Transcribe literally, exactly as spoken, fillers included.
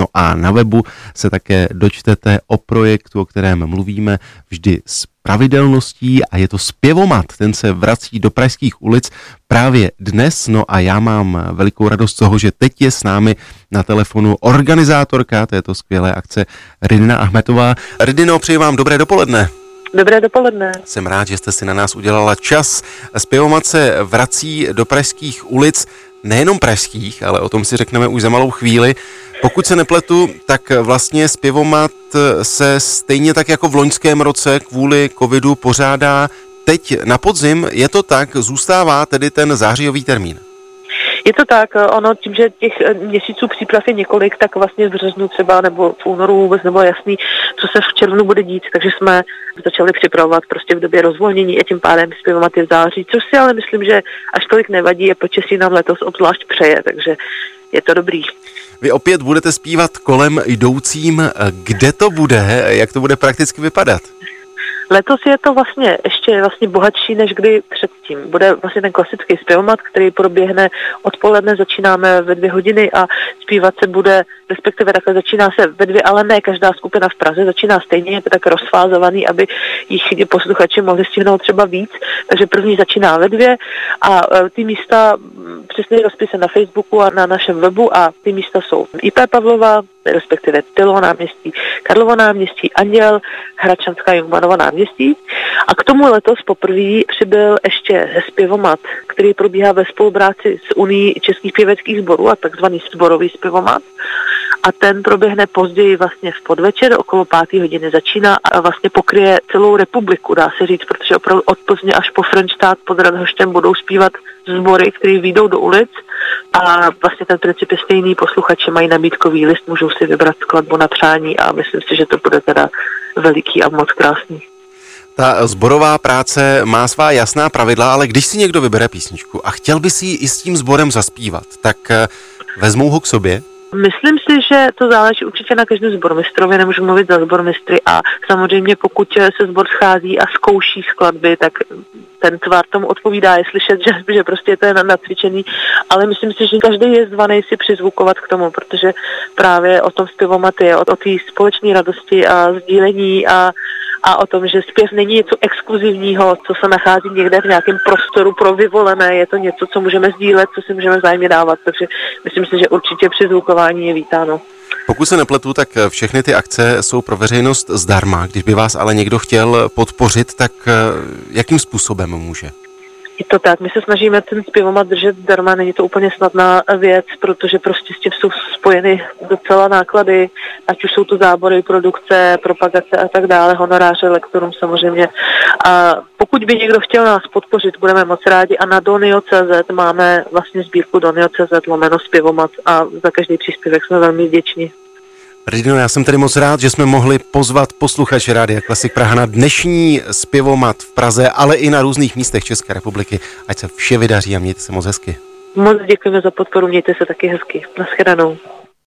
No a na webu se také dočtete o projektu, o kterém mluvíme vždy s pravidelností, a je to Zpěvomat. Ten se vrací do pražských ulic právě dnes. No a já mám velikou radost z toho, že teď je s námi na telefonu organizátorka této skvělé akce Rydina Ahmetová. Rydino, přeji vám dobré dopoledne. Dobré dopoledne. Jsem rád, že jste si na nás udělala čas. Zpěvomat se vrací do pražských ulic, nejenom pražských, ale o tom si řekneme už za malou chvíli. Pokud se nepletu, tak vlastně Zpěvomat se stejně tak jako v loňském roce kvůli covidu pořádá teď na podzim. Je to tak, zůstává tedy ten zářijový termín? Je to tak, ono, tím, že těch měsíců příprav je několik, tak vlastně v březnu třeba nebo v únoru vůbec nebylo jasný, co se v červnu bude dít, takže jsme začali připravovat prostě v době rozvolnění a tím pádem Zpěvomat je v září, což si ale myslím, že až tolik nevadí a počasí nám letos obzvlášť přeje, takže je to dobrý. Vy opět budete zpívat kolem jdoucím. Kde to bude, jak to bude prakticky vypadat? Letos je to vlastně ještě vlastně bohatší než kdy předtím. Bude vlastně ten klasický Zpěvomat, který proběhne odpoledne, začínáme ve dvě hodiny a zpívat se bude, respektive takhle začíná se ve dvě, ale ne každá skupina v Praze začíná stejně, je to tak rozfázovaný, aby jich posluchači mohli stihnout třeba víc, takže první začíná ve dvě a ty místa, přesně rozpise na Facebooku a na našem webu, a ty místa jsou I P Pavlova, respektive Tylovo náměstí, Karlovo náměstí, Anděl, Hradčanská, Jungmannovo náměstí. A k tomu letos poprvé přibyl ještě Zpěvomat, který probíhá ve spolupráci s Unii českých pěveckých sborů, a takzvaný sborový Zpěvomat. A ten proběhne později vlastně v podvečer, okolo páté hodiny začíná a vlastně pokryje celou republiku, dá se říct, protože opravdu od Plzně až po Frenštát pod Radhoštěm budou zpívat sbory, které vyjdou do ulic, a vlastně ten princip je stejný, posluchači mají nabídkový list, můžou si vybrat skladbu na přání a myslím si, že to bude teda veliký a moc krásný. Ta sborová práce má svá jasná pravidla, ale když si někdo vybere písničku a chtěl by si ji i s tím sborem zaspívat, tak vezmou ho k sobě? Myslím si, že to záleží určitě na každém sbormistrovi, nemůžu mluvit za sbormistry, a samozřejmě pokud se sbor schází a zkouší skladby, tak ten tvar tomu odpovídá, je slyšet, že, že prostě to je nacvičený, ale myslím si, že každý je zvaný si přizvukovat k tomu, protože právě o tom Zpěvomat je, o, o té společné radosti a sdílení a a o tom, že zpěv není něco exkluzivního, co se nachází někde v nějakém prostoru pro vyvolené, je to něco, co můžeme sdílet, co si můžeme vzájemně dávat, takže myslím si, že určitě přizvukování je vítáno. Pokud se nepletu, tak všechny ty akce jsou pro veřejnost zdarma, když by vás ale někdo chtěl podpořit, tak jakým způsobem může? Je to tak, my se snažíme ten Zpěvomat držet zdarma, není to úplně snadná věc, protože prostě s tím jsou spojeny docela náklady, ať už jsou to zábory, produkce, propagace a tak dále, honoráře lektorům samozřejmě. A pokud by někdo chtěl nás podpořit, budeme moc rádi, a na Donio tečka cé zet máme vlastně sbírku Donio tečka cé zet lomeno Zpěvomat a za každý příspěvek jsme velmi vděční. Rydino, já jsem tedy moc rád, že jsme mohli pozvat posluchače Rádia Klasik Praha na dnešní Zpěvomat v Praze, ale i na různých místech České republiky. Ať se vše vydaří a mějte se moc hezky. Moc děkujeme za podporu, mějte se taky hezky. Naschledanou.